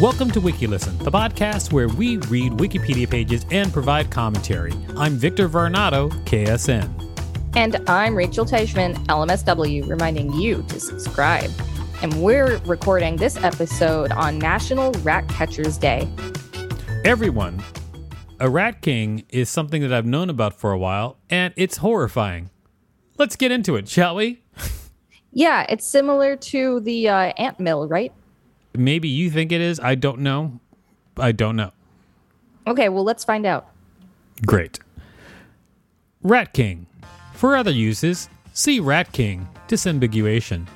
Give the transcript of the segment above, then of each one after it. Welcome to WikiListen, the podcast where we read Wikipedia pages and provide commentary. I'm Victor Varnado, KSN. And I'm Rachel Teichman, LMSW, reminding you to subscribe. And we're recording this episode on National Rat Catchers Day. Everyone, a rat king is something that I've known about for a while, and it's horrifying. Let's get into it, shall we? Yeah, it's similar to the ant mill, right? Maybe you think it is. I don't know. Okay, well, let's find out. Great. Rat king. For other uses, see rat king, disambiguation.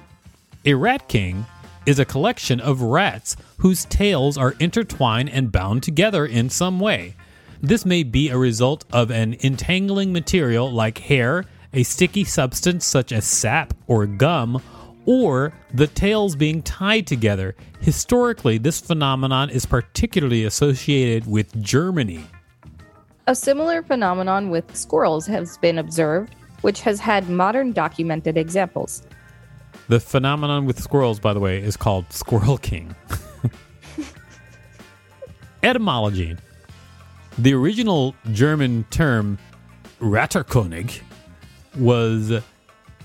A rat king is a collection of rats whose tails are intertwined and bound together in some way. This may be a result of an entangling material like hair, a sticky substance such as sap or gum, or the tails being tied together. Historically, this phenomenon is particularly associated with Germany. A similar phenomenon with squirrels has been observed, which has had modern documented examples. The phenomenon with squirrels, by the way, is called Squirrel King. Etymology. The original German term Ratterkönig was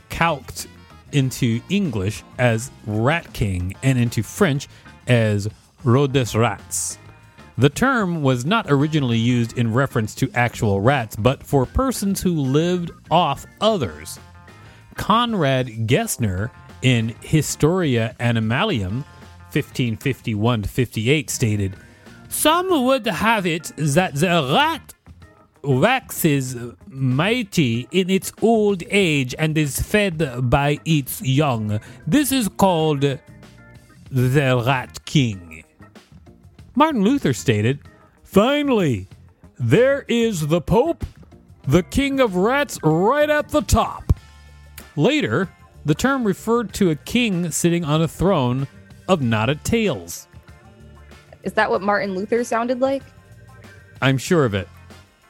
calqued into English as Rat King and into French as Roi des Rats. The term was not originally used in reference to actual rats, but for persons who lived off others. Conrad Gessner in Historia Animalium 1551-58 stated, "Some would have it that the rat waxes mighty in its old age and is fed by its young. This is called the Rat King." Martin Luther stated, "Finally, there is the Pope, the King of Rats right at the top." Later, the term referred to a king sitting on a throne of knotted tails. Is that what Martin Luther sounded like? I'm sure of it.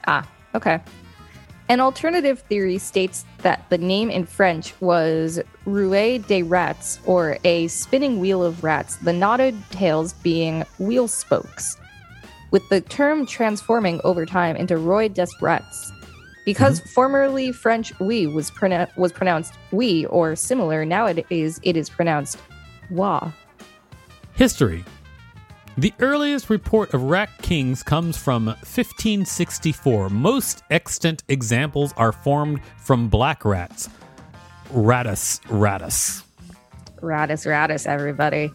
Ah, okay. An alternative theory states that the name in French was Rouet des Rats, or a spinning wheel of rats, the knotted tails being wheel spokes, with the term transforming over time into Roi des Rats. Because formerly French oui was pronounced oui or similar, nowadays it is pronounced wa. History. The earliest report of rat kings comes from 1564. Most extant examples are formed from black rats. Rattus rattus. Rattus rattus, everybody.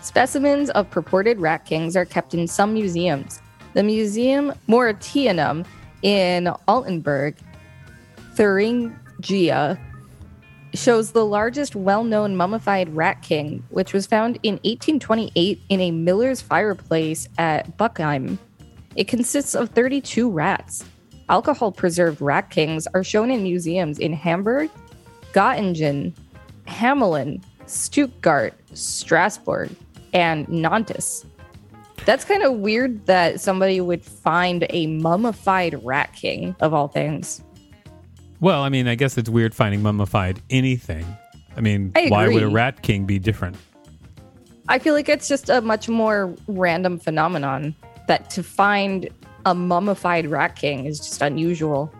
Specimens of purported rat kings are kept in some museums. The Museum Mauritianum in Altenburg, Thuringia, shows the largest well-known mummified rat king, which was found in 1828 in a miller's fireplace at Buckheim. It consists of 32 rats. Alcohol-preserved rat kings are shown in museums in Hamburg, Göttingen, Hamelin, Stuttgart, Strasbourg, and Nantes. That's kind of weird that somebody would find a mummified rat king, of all things. Well, I mean, I guess it's weird finding mummified anything. I mean, why would a rat king be different? I feel like it's just a much more random phenomenon that to find a mummified rat king is just unusual.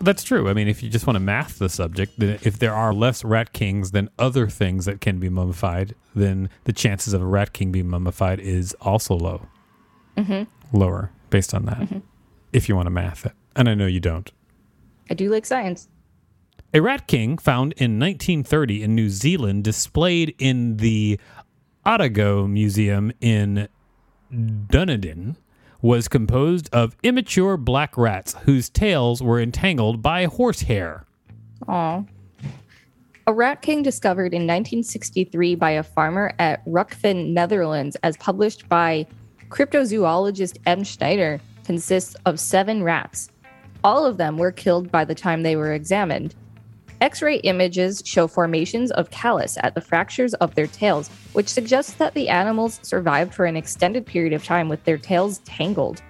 That's true. I mean, if you just want to math the subject, then if there are less rat kings than other things that can be mummified, then the chances of a rat king being mummified is also low. Mm-hmm. Lower, based on that, if you want to math it. And I know you don't. I do like science. A rat king found in 1930 in New Zealand, displayed in the Otago Museum in Dunedin, was composed of immature black rats whose tails were entangled by horsehair. Aw. A rat king discovered in 1963 by a farmer at Rucphen, Netherlands, as published by cryptozoologist M. Schneider, consists of 7 rats. All of them were killed by the time they were examined. X-ray images show formations of callus at the fractures of their tails, which suggests that the animals survived for an extended period of time with their tails tangled.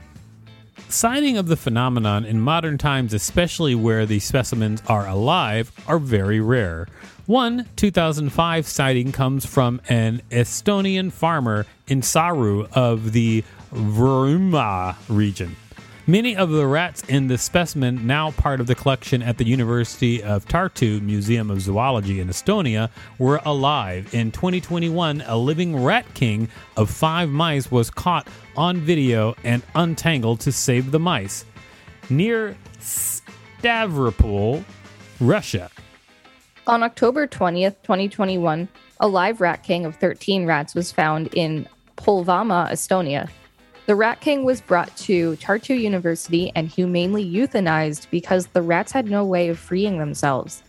Signing of the phenomenon in modern times, especially where the specimens are alive, are very rare. One 2005 sighting comes from an Estonian farmer in Saru of the Võrumaa region. Many of the rats in this specimen, now part of the collection at the University of Tartu Museum of Zoology in Estonia, were alive. In 2021, a living rat king of 5 mice was caught on video and untangled to save the mice. Near Stavropol, Russia. On October 20th, 2021, a live rat king of 13 rats was found in Põlvamaa, Estonia. The rat king was brought to Tartu University and humanely euthanized because the rats had no way of freeing themselves.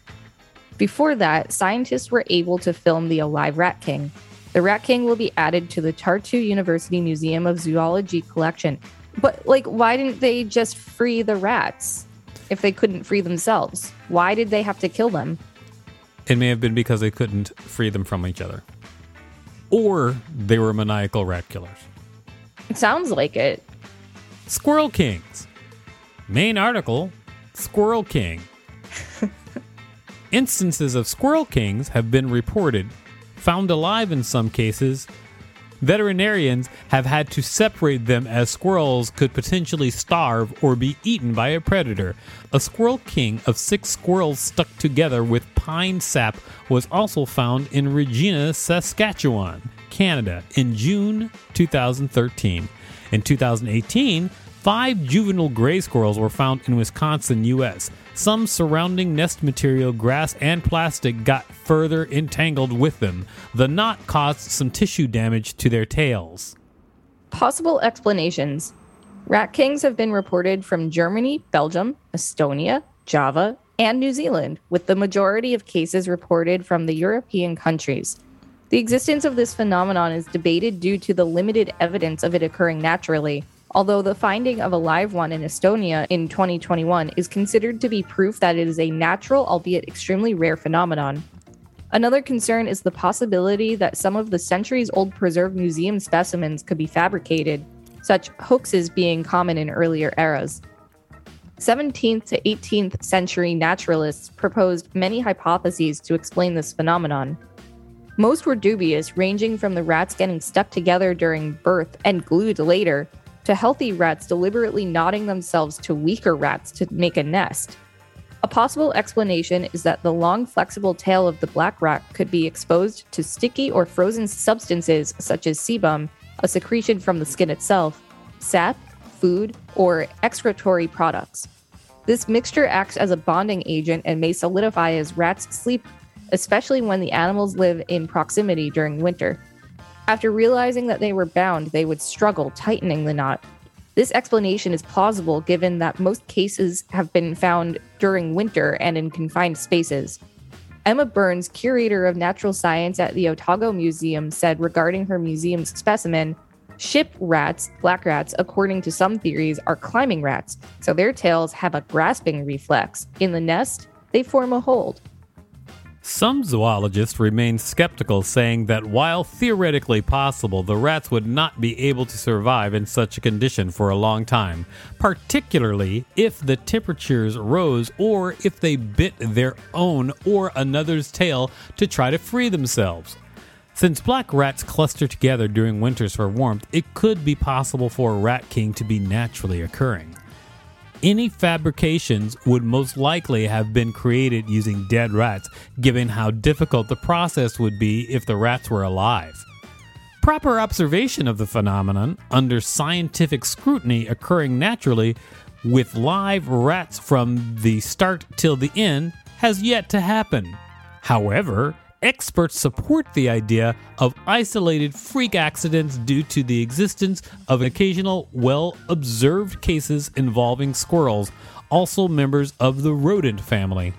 Before that, scientists were able to film the alive rat king. The rat king will be added to the Tartu University Museum of Zoology collection. But, like, why didn't they just free the rats if they couldn't free themselves? Why did they have to kill them? It may have been because they couldn't free them from each other. Or they were maniacal rat killers. Sounds like it. Squirrel kings. Main article, Squirrel King. Instances of squirrel kings have been reported, found alive in some cases. Veterinarians have had to separate them as squirrels could potentially starve or be eaten by a predator. A squirrel king of 6 squirrels stuck together with pine sap was also found in Regina, Saskatchewan, Canada, in June 2013. In 2018, 5 juvenile gray squirrels were found in Wisconsin, U.S. Some surrounding nest material, grass and plastic, got further entangled with them. The knot caused some tissue damage to their tails. Possible explanations. Rat kings have been reported from Germany, Belgium, Estonia, Java, and New Zealand, with the majority of cases reported from the European countries. The existence of this phenomenon is debated due to the limited evidence of it occurring naturally, although the finding of a live one in Estonia in 2021 is considered to be proof that it is a natural, albeit extremely rare, phenomenon. Another concern is the possibility that some of the centuries-old preserved museum specimens could be fabricated, such hoaxes being common in earlier eras. 17th to 18th century naturalists proposed many hypotheses to explain this phenomenon. Most were dubious, ranging from the rats getting stuck together during birth and glued later, to healthy rats deliberately knotting themselves to weaker rats to make a nest. A possible explanation is that the long, flexible tail of the black rat could be exposed to sticky or frozen substances such as sebum, a secretion from the skin itself, sap, food, or excretory products. This mixture acts as a bonding agent and may solidify as rats sleep, especially when the animals live in proximity during winter. After realizing that they were bound, they would struggle tightening the knot. This explanation is plausible given that most cases have been found during winter and in confined spaces. Emma Burns, curator of natural science at the Otago Museum, said regarding her museum's specimen, ship rats, black rats, according to some theories, are climbing rats, so their tails have a grasping reflex. In the nest, they form a hold. Some zoologists remain skeptical, saying that while theoretically possible, the rats would not be able to survive in such a condition for a long time, particularly if the temperatures rose or if they bit their own or another's tail to try to free themselves. Since black rats cluster together during winters for warmth, it could be possible for a rat king to be naturally occurring. Any fabrications would most likely have been created using dead rats, given how difficult the process would be if the rats were alive. Proper observation of the phenomenon, under scientific scrutiny occurring naturally, with live rats from the start till the end, has yet to happen. However, experts support the idea of isolated freak accidents due to the existence of occasional well-observed cases involving squirrels, also members of the rodent family.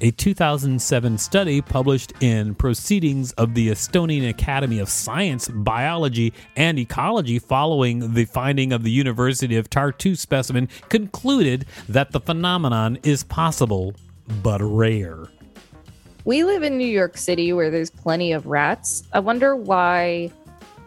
A 2007 study published in Proceedings of the Estonian Academy of Science, Biology, and Ecology following the finding of the University of Tartu specimen concluded that the phenomenon is possible, but rare. We live in New York City where there's plenty of rats. I wonder why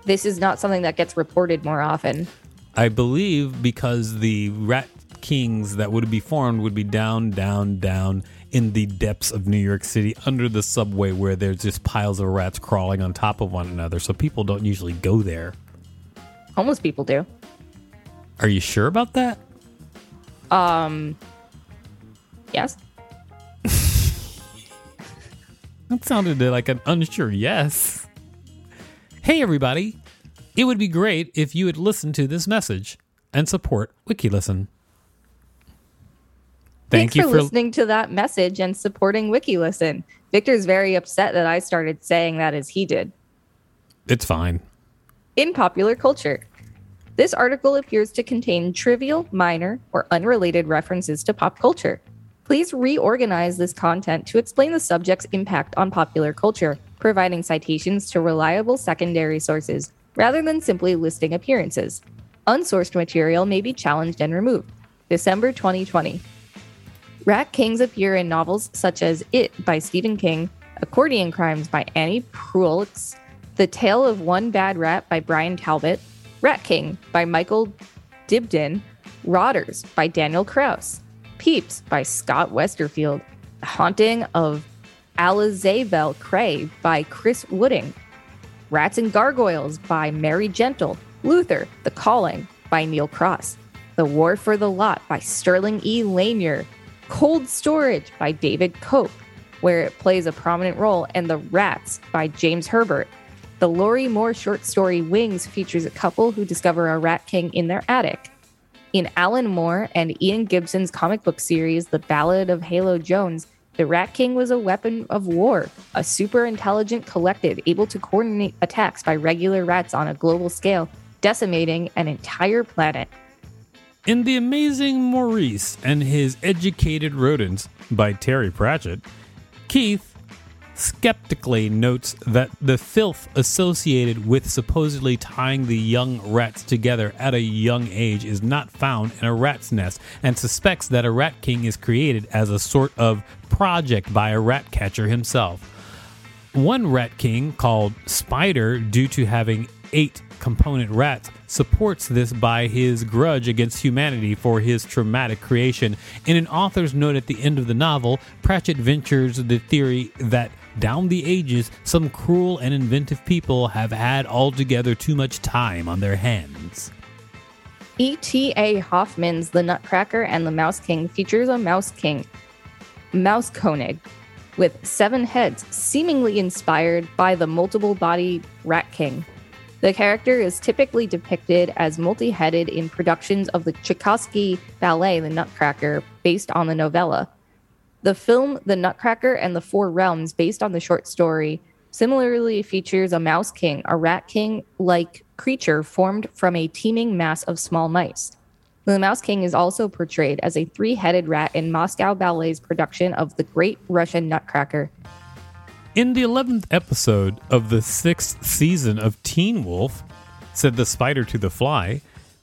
this is not something that gets reported more often. I believe because the rat kings that would be formed would be down, down, down in the depths of New York City under the subway where there's just piles of rats crawling on top of one another. So people don't usually go there. Homeless people do. Are you sure about that? Yes. That sounded like an unsure yes. Hey, everybody. It would be great if you would listen to this message and support WikiListen. Thanks for listening to that message and supporting WikiListen. Victor's very upset that I started saying that as he did. It's fine. In popular culture, this article appears to contain trivial, minor, or unrelated references to pop culture. Please reorganize this content to explain the subject's impact on popular culture, providing citations to reliable secondary sources, rather than simply listing appearances. Unsourced material may be challenged and removed. December 2020. Rat kings appear in novels such as It by Stephen King, Accordion Crimes by Annie Proulx, The Tale of One Bad Rat by Brian Talbot, Rat King by Michael Dibdin, Rotters by Daniel Krauss, Peeps by Scott Westerfield, Haunting of Alizabel Cray by Chris Wooding, Rats and Gargoyles by Mary Gentle, Luther, The Calling by Neil Cross, The War for the Lot by Sterling E. Lanier, Cold Storage by David Cope, where it plays a prominent role, and The Rats by James Herbert. The Laurie Moore short story Wings features a couple who discover a rat king in their attic. In Alan Moore and Ian Gibson's comic book series, The Ballad of Halo Jones, the Rat King was a weapon of war, a super-intelligent collective able to coordinate attacks by regular rats on a global scale, decimating an entire planet. In The Amazing Maurice and His Educated Rodents by Terry Pratchett, Keith skeptically notes that the filth associated with supposedly tying the young rats together at a young age is not found in a rat's nest, and suspects that a rat king is created as a sort of project by a rat catcher himself. One rat king, called Spider, due to having 8 component rats, supports this by his grudge against humanity for his traumatic creation. In an author's note at the end of the novel, Pratchett ventures the theory that down the ages, some cruel and inventive people have had altogether too much time on their hands. E.T.A. Hoffman's The Nutcracker and the Mouse King features a mouse king, Ratterkönig, with 7 heads, seemingly inspired by the multiple-body rat king. The character is typically depicted as multi-headed in productions of the Tchaikovsky ballet, The Nutcracker, based on the novella. The film The Nutcracker and the Four Realms, based on the short story, similarly features a mouse king, a rat king-like creature formed from a teeming mass of small mice. The Mouse King is also portrayed as a three-headed rat in Moscow Ballet's production of The Great Russian Nutcracker. In the 11th episode of the 6th season of Teen Wolf, Said the Spider to the Fly,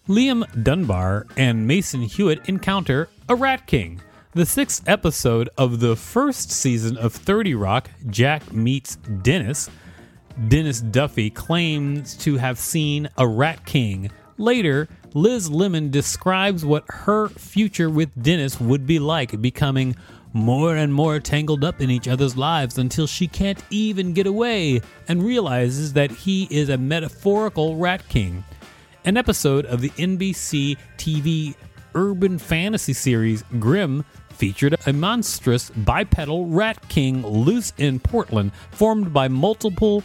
Liam Dunbar and Mason Hewitt encounter a Rat King. The 6th episode of the 1st season of 30 Rock, Jack meets Dennis. Dennis Duffy claims to have seen a Rat King. Later, Liz Lemon describes what her future with Dennis would be like, becoming more and more tangled up in each other's lives until she can't even get away and realizes that he is a metaphorical Rat King. An episode of the NBC TV urban fantasy series Grimm featured a monstrous bipedal Rat King loose in Portland, formed by multiple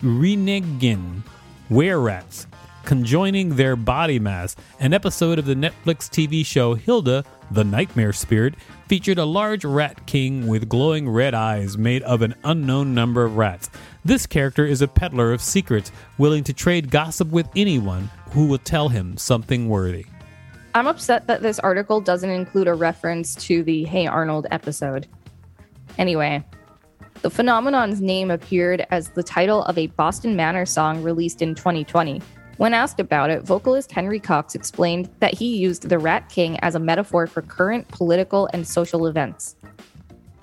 renegin were-rats conjoining their body mass. An episode of the Netflix TV show Hilda, the Nightmare Spirit, featured a large rat king with glowing red eyes made of an unknown number of rats. This character is a peddler of secrets, willing to trade gossip with anyone who will tell him something worthy. I'm upset that this article doesn't include a reference to the Hey Arnold episode. Anyway, the phenomenon's name appeared as the title of a Boston Manor song released in 2020. When asked about it, vocalist Henry Cox explained that he used the Rat King as a metaphor for current political and social events.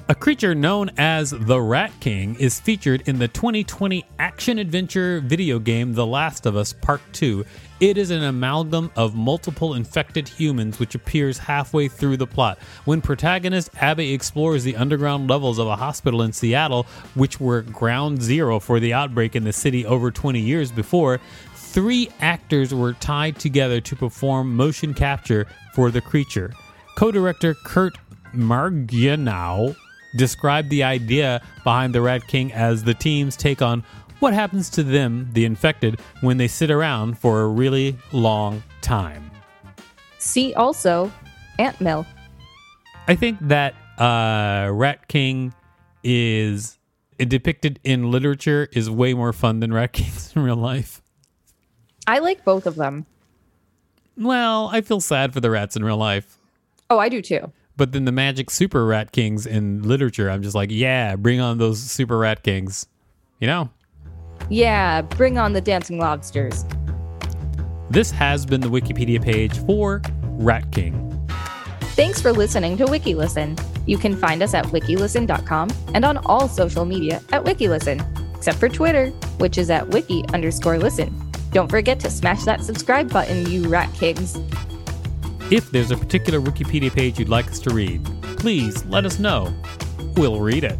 A creature known as the Rat King is featured in the 2020 action-adventure video game The Last of Us Part 2. It is an amalgam of multiple infected humans, which appears halfway through the plot. When protagonist Abby explores the underground levels of a hospital in Seattle, which were ground zero for the outbreak in the city over 20 years before, 3 actors were tied together to perform motion capture for the creature. Co-director Kurt Margenau described the idea behind the Rat King as the team's take on what happens to them, the infected, when they sit around for a really long time. See also Ant Mill. I think that Rat King is depicted in literature is way more fun than Rat Kings in real life. I like both of them. Well, I feel sad for the rats in real life. Oh, I do too. But then the magic super rat kings in literature, I'm just like, yeah, bring on those super rat kings. You know? Yeah, bring on the dancing lobsters. This has been the Wikipedia page for Rat King. Thanks for listening to WikiListen. You can find us at wikilisten.com and on all social media at WikiListen, except for Twitter, which is at wiki_listen. Don't forget to smash that subscribe button, you rat kings. If there's a particular Wikipedia page you'd like us to read, please let us know. We'll read it.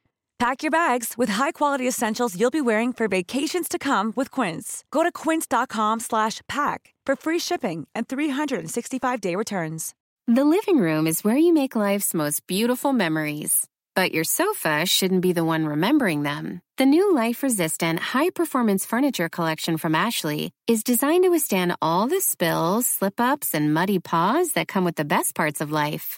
Pack your bags with high-quality essentials you'll be wearing for vacations to come with Quince. Go to quince.com/pack for free shipping and 365-day returns. The living room is where you make life's most beautiful memories. But your sofa shouldn't be the one remembering them. The new life-resistant, high-performance furniture collection from Ashley is designed to withstand all the spills, slip-ups, and muddy paws that come with the best parts of life.